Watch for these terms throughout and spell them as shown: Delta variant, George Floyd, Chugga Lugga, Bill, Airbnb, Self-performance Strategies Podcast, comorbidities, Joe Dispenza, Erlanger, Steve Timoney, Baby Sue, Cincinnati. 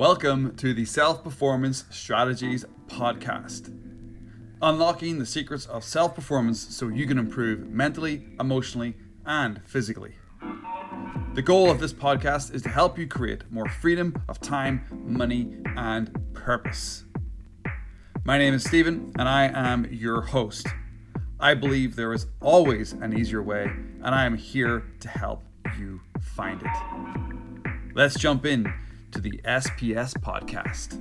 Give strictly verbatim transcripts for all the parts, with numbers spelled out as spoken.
Welcome to the Self-Performance Strategies Podcast. Unlocking the secrets of self-performance so you can improve mentally, emotionally, and physically. The goal of this podcast is to help you create more freedom of time, money, and purpose. My name is Stephen, and I am your host. I believe there is always an easier way, and I am here to help you find it. Let's jump in to the S P S podcast.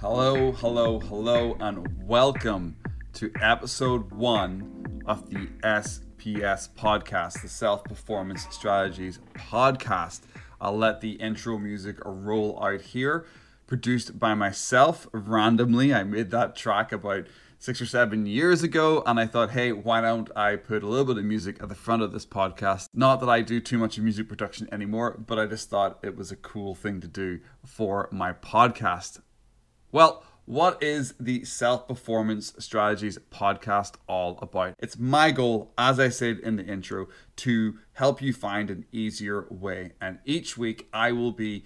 Hello, hello, hello, and welcome to episode one of the S P S podcast, the Self-Performance Strategies podcast. I'll let the intro music roll out here, produced by myself randomly. I made that track about six or seven years ago, and I thought, hey, why don't I put a little bit of music at the front of this podcast? Not that I do too much of music production anymore, but I just thought it was a cool thing to do for my podcast. Well, what is the Self-Performance Strategies podcast all about? It's my goal, as I said in the intro, to help you find an easier way. And each week I will be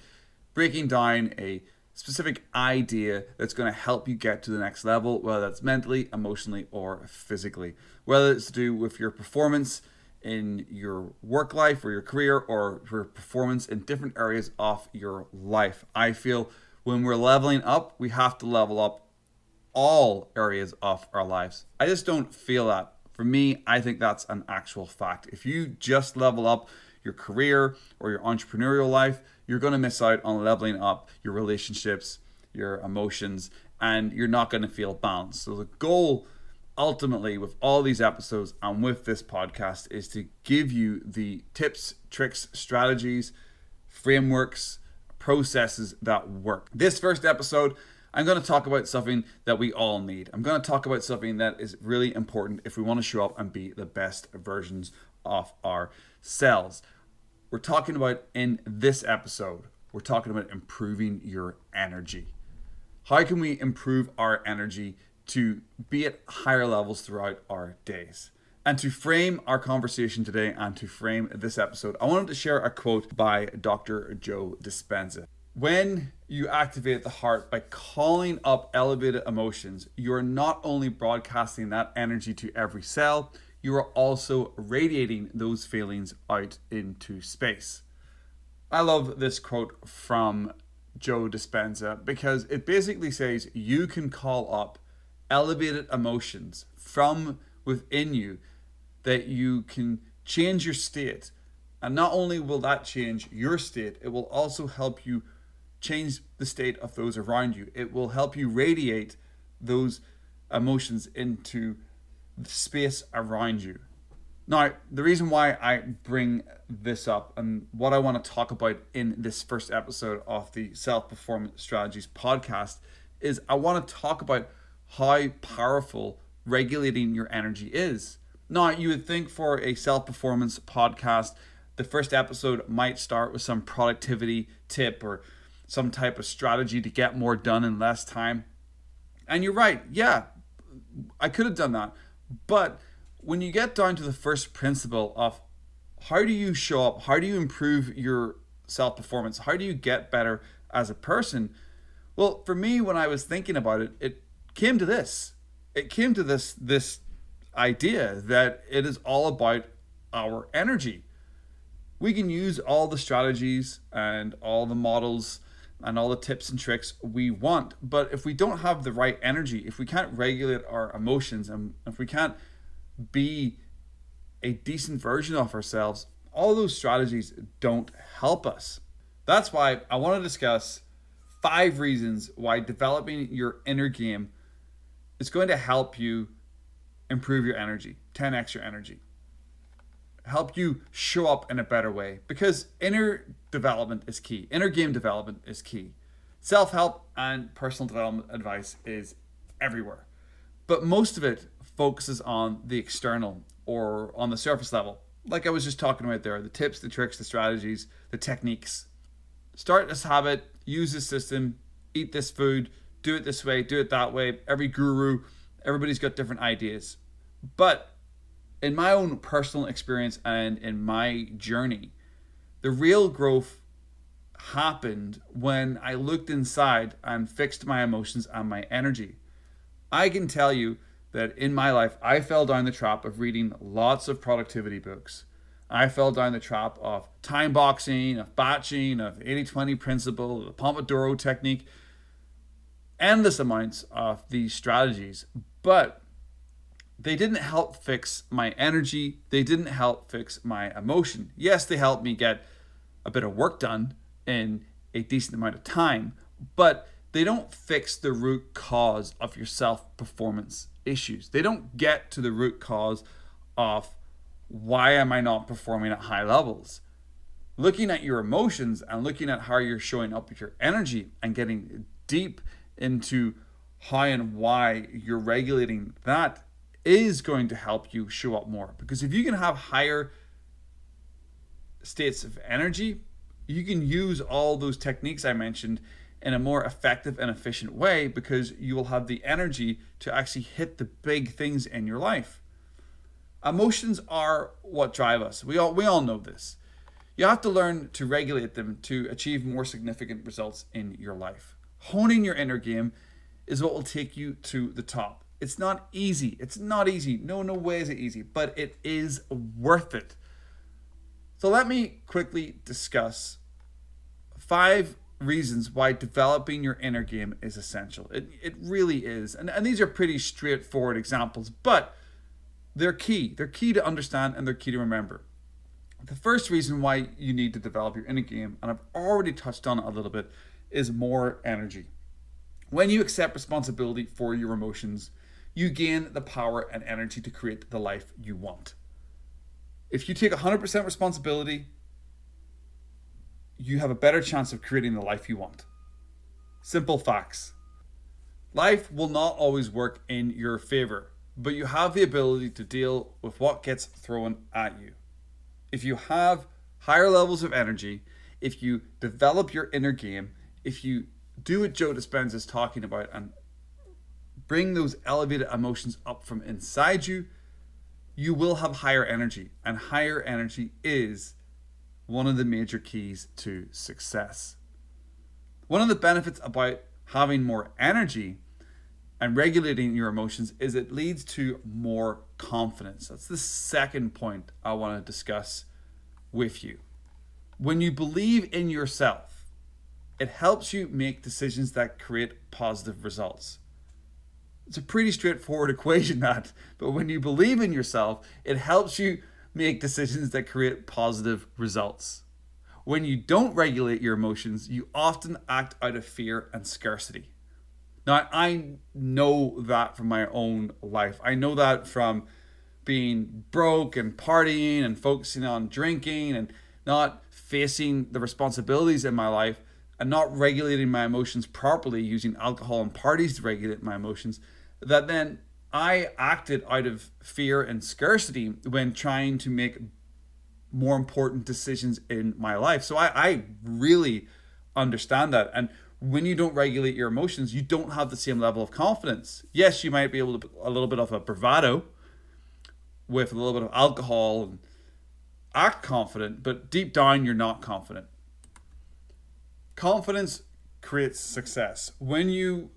breaking down a specific idea that's going to help you get to the next level, whether that's mentally, emotionally, or physically. Whether it's to do with your performance in your work life or your career, or your performance in different areas of your life. I feel when we're leveling up, we have to level up all areas of our lives. I just don't feel that. For me, I think that's an actual fact. If you just level up your career or your entrepreneurial life, you're going to miss out on leveling up your relationships, your emotions, and you're not going to feel balanced. So the goal ultimately with all these episodes and with this podcast is to give you the tips, tricks, strategies, frameworks, processes that work. This first episode, I'm going to talk about something that we all need. I'm going to talk about something that is really important if we want to show up and be the best versions of ourselves. We're talking about, in this episode, we're talking about improving your energy. How can we improve our energy to be at higher levels throughout our days? And to frame our conversation today and to frame this episode, I wanted to share a quote by Doctor Joe Dispenza. When you activate the heart by calling up elevated emotions, you're not only broadcasting that energy to every cell, you are also radiating those feelings out into space. I love this quote from Joe Dispenza because it basically says you can call up elevated emotions from within you, that you can change your state. And not only will that change your state, it will also help you change the state of those around you. It will help you radiate those emotions into the space around you. Now, the reason why I bring this up and what I want to talk about in this first episode of the Self-Performance Strategies podcast is I want to talk about how powerful regulating your energy is. Now, you would think for a self-performance podcast, the first episode might start with some productivity tip or some type of strategy to get more done in less time. And you're right, yeah, I could have done that. But when you get down to the first principle of how do you show up, how do you improve your self-performance, how do you get better as a person? Well, for me, when I was thinking about it, it came to this. It came to this, this idea that it is all about our energy. We can use all the strategies and all the models and all the tips and tricks we want. But if we don't have the right energy, if we can't regulate our emotions, and if we can't be a decent version of ourselves, all those strategies don't help us. That's why I want to discuss five reasons why developing your inner game is going to help you improve your energy, ten x your energy, help you show up in a better way, because inner development is key. Inner game development is key. Self-help and personal development advice is everywhere. But most of it focuses on the external or on the surface level. Like I was just talking about there, the tips, the tricks, the strategies, the techniques. Start this habit, use this system, eat this food, do it this way, do it that way. Every guru, everybody's got different ideas. But in my own personal experience and in my journey, the real growth happened when I looked inside and fixed my emotions and my energy. I can tell you that in my life, I fell down the trap of reading lots of productivity books. I fell down the trap of time boxing, of batching, of eighty twenty principle, the Pomodoro technique, endless amounts of these strategies. But they didn't help fix my energy. They didn't help fix my emotion. Yes, they helped me get a bit of work done in a decent amount of time, but they don't fix the root cause of your self-performance issues. They don't get to the root cause of why am I not performing at high levels. Looking at your emotions and looking at how you're showing up with your energy and getting deep into how and why you're regulating that is going to help you show up more. Because if you can have higher states of energy, you can use all those techniques I mentioned in a more effective and efficient way because you will have the energy to actually hit the big things in your life. Emotions are what drive us. We all we all know this. You have to learn to regulate them to achieve more significant results in your life. Honing your inner game is what will take you to the top. It's not easy. It's not easy. No, no way is it easy, but it is worth it. So let me quickly discuss five reasons why developing your inner game is essential. It it really is. And, and these are pretty straightforward examples, but they're key. They're key to understand and they're key to remember. The first reason why you need to develop your inner game, and I've already touched on it a little bit, is more energy. When you accept responsibility for your emotions, you gain the power and energy to create the life you want. If you take one hundred percent responsibility, you have a better chance of creating the life you want. Simple facts. Life will not always work in your favor, but you have the ability to deal with what gets thrown at you. If you have higher levels of energy, if you develop your inner game, if you do what Joe Dispenza is talking about and bring those elevated emotions up from inside you, you will have higher energy, and higher energy is one of the major keys to success. One of the benefits about having more energy and regulating your emotions is it leads to more confidence. That's the second point I want to discuss with you. When you believe in yourself, it helps you make decisions that create positive results. It's a pretty straightforward equation, that, but when you believe in yourself, it helps you make decisions that create positive results. When you don't regulate your emotions, you often act out of fear and scarcity. Now, I know that from my own life. I know that from being broke and partying and focusing on drinking and not facing the responsibilities in my life and not regulating my emotions properly, using alcohol and parties to regulate my emotions, that then I acted out of fear and scarcity when trying to make more important decisions in my life. So I, I really understand that. And when you don't regulate your emotions, you don't have the same level of confidence. Yes, you might be able to put a little bit of a bravado with a little bit of alcohol and act confident, but deep down, you're not confident. Confidence creates success. When you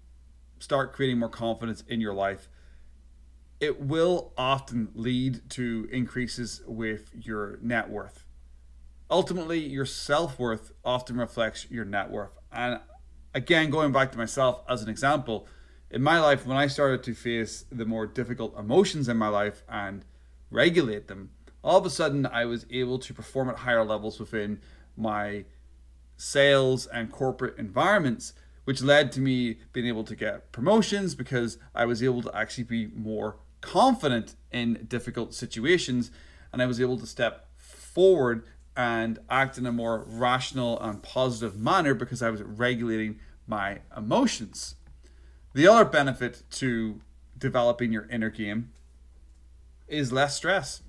start creating more confidence in your life, it will often lead to increases with your net worth. Ultimately, your self-worth often reflects your net worth. And again, going back to myself as an example, in my life, when I started to face the more difficult emotions in my life and regulate them, all of a sudden I was able to perform at higher levels within my sales and corporate environments, which led to me being able to get promotions because I was able to actually be more confident in difficult situations, and I was able to step forward and act in a more rational and positive manner because I was regulating my emotions. The other benefit to developing your inner game is less stress.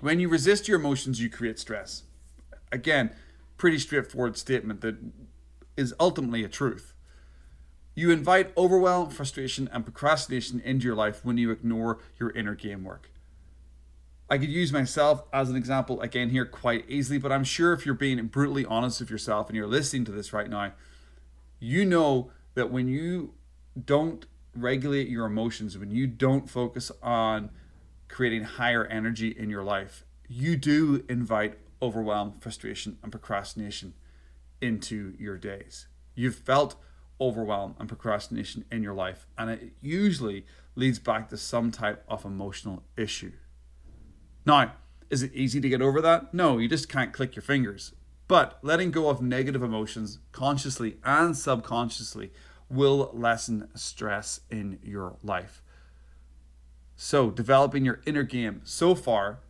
When you resist your emotions, you create stress. Again, pretty straightforward statement that is ultimately a truth. You invite overwhelm, frustration, and procrastination into your life when you ignore your inner game work. I could use myself as an example again here quite easily, but I'm sure if you're being brutally honest with yourself and you're listening to this right now, you know that when you don't regulate your emotions, when you don't focus on creating higher energy in your life, you do invite overwhelm, frustration, and procrastination into your days. You've felt overwhelm and procrastination in your life, and it usually leads back to some type of emotional issue. Now, is it easy to get over that? No, you just can't click your fingers. But letting go of negative emotions consciously and subconsciously will lessen stress in your life. So developing your inner game so far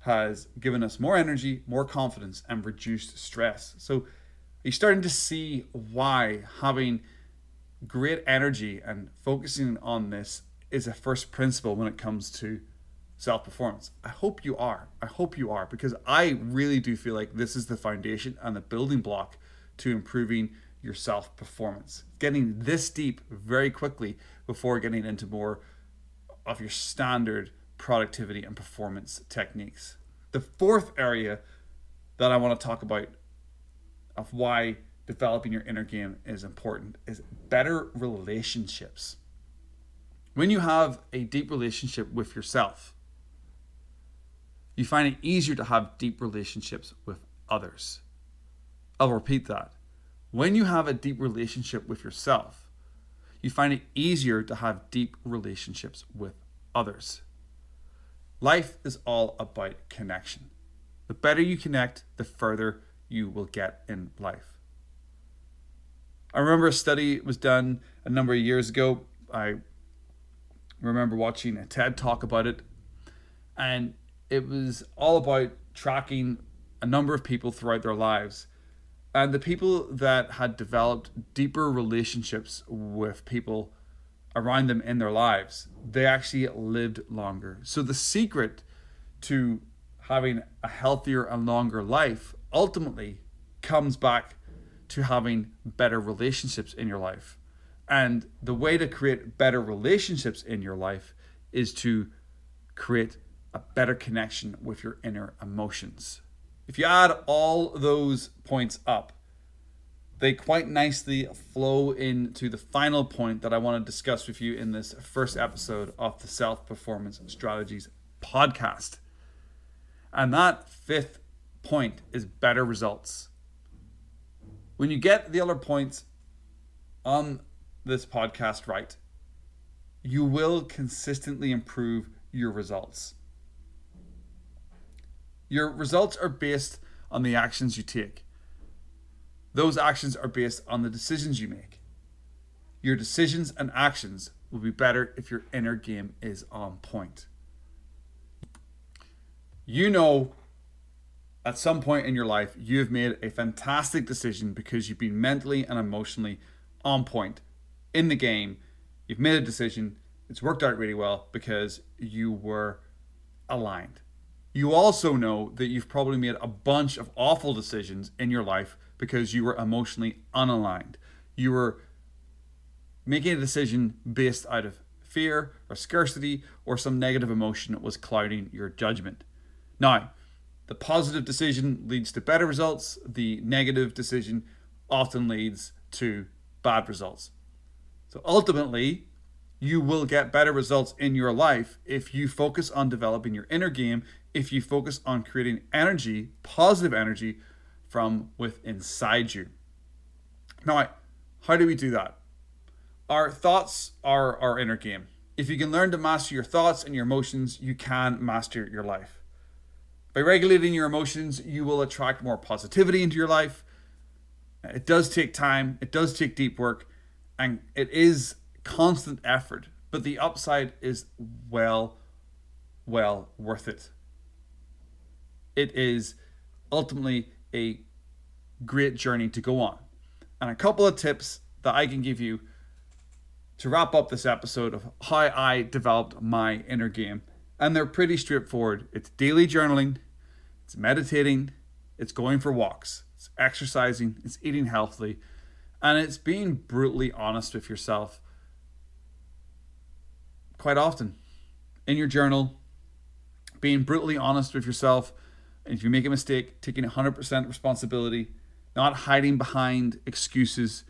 has given us more energy, more confidence, and reduced stress. So you're starting to see why having great energy and focusing on this is a first principle when it comes to self-performance. I hope you are. I hope you are, because I really do feel like this is the foundation and the building block to improving your self-performance. Getting this deep very quickly before getting into more of your standard productivity and performance techniques. The fourth area that I want to talk about of why developing your inner game is important is better relationships. When you have a deep relationship with yourself, you find it easier to have deep relationships with others. I'll repeat that. When you have a deep relationship with yourself, you find it easier to have deep relationships with others. Life is all about connection. The better you connect, the further you will get in life. I remember a study was done a number of years ago. I remember watching a TED talk about it, and it was all about tracking a number of people throughout their lives, and the people that had developed deeper relationships with people around them in their lives, they actually lived longer. So the secret to having a healthier and longer life ultimately comes back to having better relationships in your life. And the way to create better relationships in your life is to create a better connection with your inner emotions. If you add all those points up, they quite nicely flow into the final point that I want to discuss with you in this first episode of the Self-Performance Strategies podcast. And that fifth point is better results. When you get the other points on this podcast right, you will consistently improve your results. Your results are based on the actions you take. Those actions are based on the decisions you make. Your decisions and actions will be better if your inner game is on point. You know, at some point in your life, you've made a fantastic decision because you've been mentally and emotionally on point in the game. You've made a decision. It's worked out really well because you were aligned. You also know that you've probably made a bunch of awful decisions in your life because you were emotionally unaligned. You were making a decision based out of fear or scarcity or some negative emotion that was clouding your judgment. Now, the positive decision leads to better results. The negative decision often leads to bad results. So ultimately, you will get better results in your life if you focus on developing your inner game, if you focus on creating energy, positive energy from within inside you. Now, how do we do that? Our thoughts are our inner game. If you can learn to master your thoughts and your emotions, you can master your life. By regulating your emotions, you will attract more positivity into your life. It does take time, it does take deep work, and it is constant effort, but the upside is well, well worth it. It is ultimately a great journey to go on. And a couple of tips that I can give you to wrap up this episode of how I developed my inner game. And they're pretty straightforward. It's daily journaling, it's meditating, it's going for walks, it's exercising, it's eating healthily, and it's being brutally honest with yourself. Quite often in your journal, being brutally honest with yourself. And if you make a mistake, taking one hundred percent responsibility, not hiding behind excuses.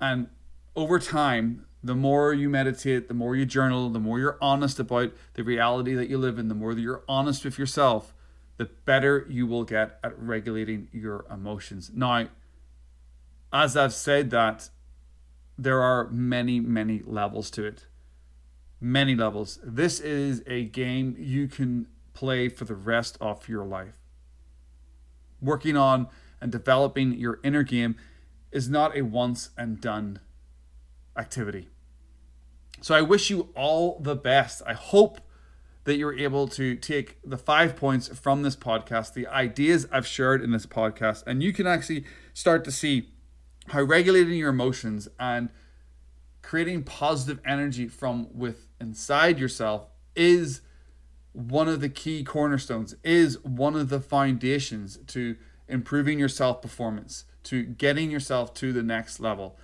And over time, the more you meditate, the more you journal, the more you're honest about the reality that you live in, the more that you're honest with yourself, the better you will get at regulating your emotions. Now, as I've said that, there are many, many levels to it. Many levels. This is a game you can play for the rest of your life. Working on and developing your inner game is not a once and done activity. So I wish you all the best. I hope that you're able to take the five points from this podcast, the ideas I've shared in this podcast, and you can actually start to see how regulating your emotions and creating positive energy from with inside yourself is one of the key cornerstones, is one of the foundations to improving your self-performance, to getting yourself to the next level.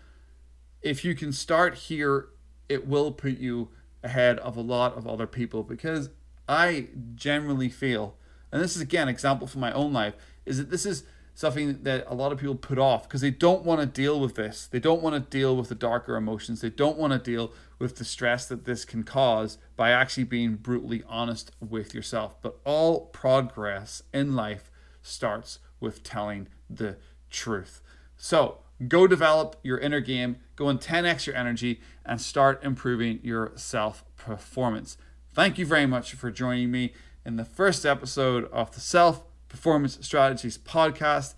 If you can start here, it will put you ahead of a lot of other people, because I generally feel, and this is again an example from my own life, is that this is something that a lot of people put off because they don't want to deal with this. They don't want to deal with the darker emotions. They don't want to deal with the stress that this can cause by actually being brutally honest with yourself. But all progress in life starts with telling the truth. So go develop your inner game, go and ten x your energy, and start improving your self-performance. Thank you very much for joining me in the first episode of the Self Performance Strategies Podcast.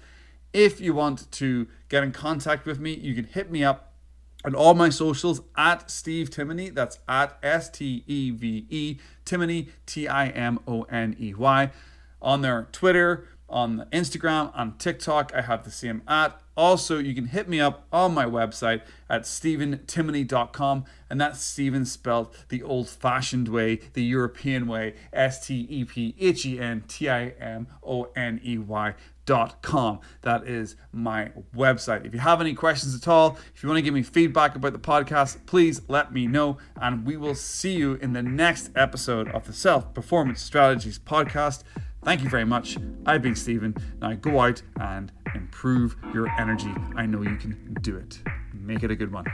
If you want to get in contact with me, you can hit me up on all my socials at Steve Timoney. That's at S T E V E Timoney, T I M O N E Y. On their Twitter, on the Instagram, on TikTok, I have the same at. Also, you can hit me up on my website at stephen timoney dot com, and that's Stephen spelled the old-fashioned way, the European way, S T E P H E N T I M O N E Y dot com. That is my website. If you have any questions at all, if you want to give me feedback about the podcast, please let me know, and we will see you in the next episode of the Self-Performance Strategies Podcast. Thank you very much. I've been Stephen. Now go out and improve your energy. I know you can do it. Make it a good one.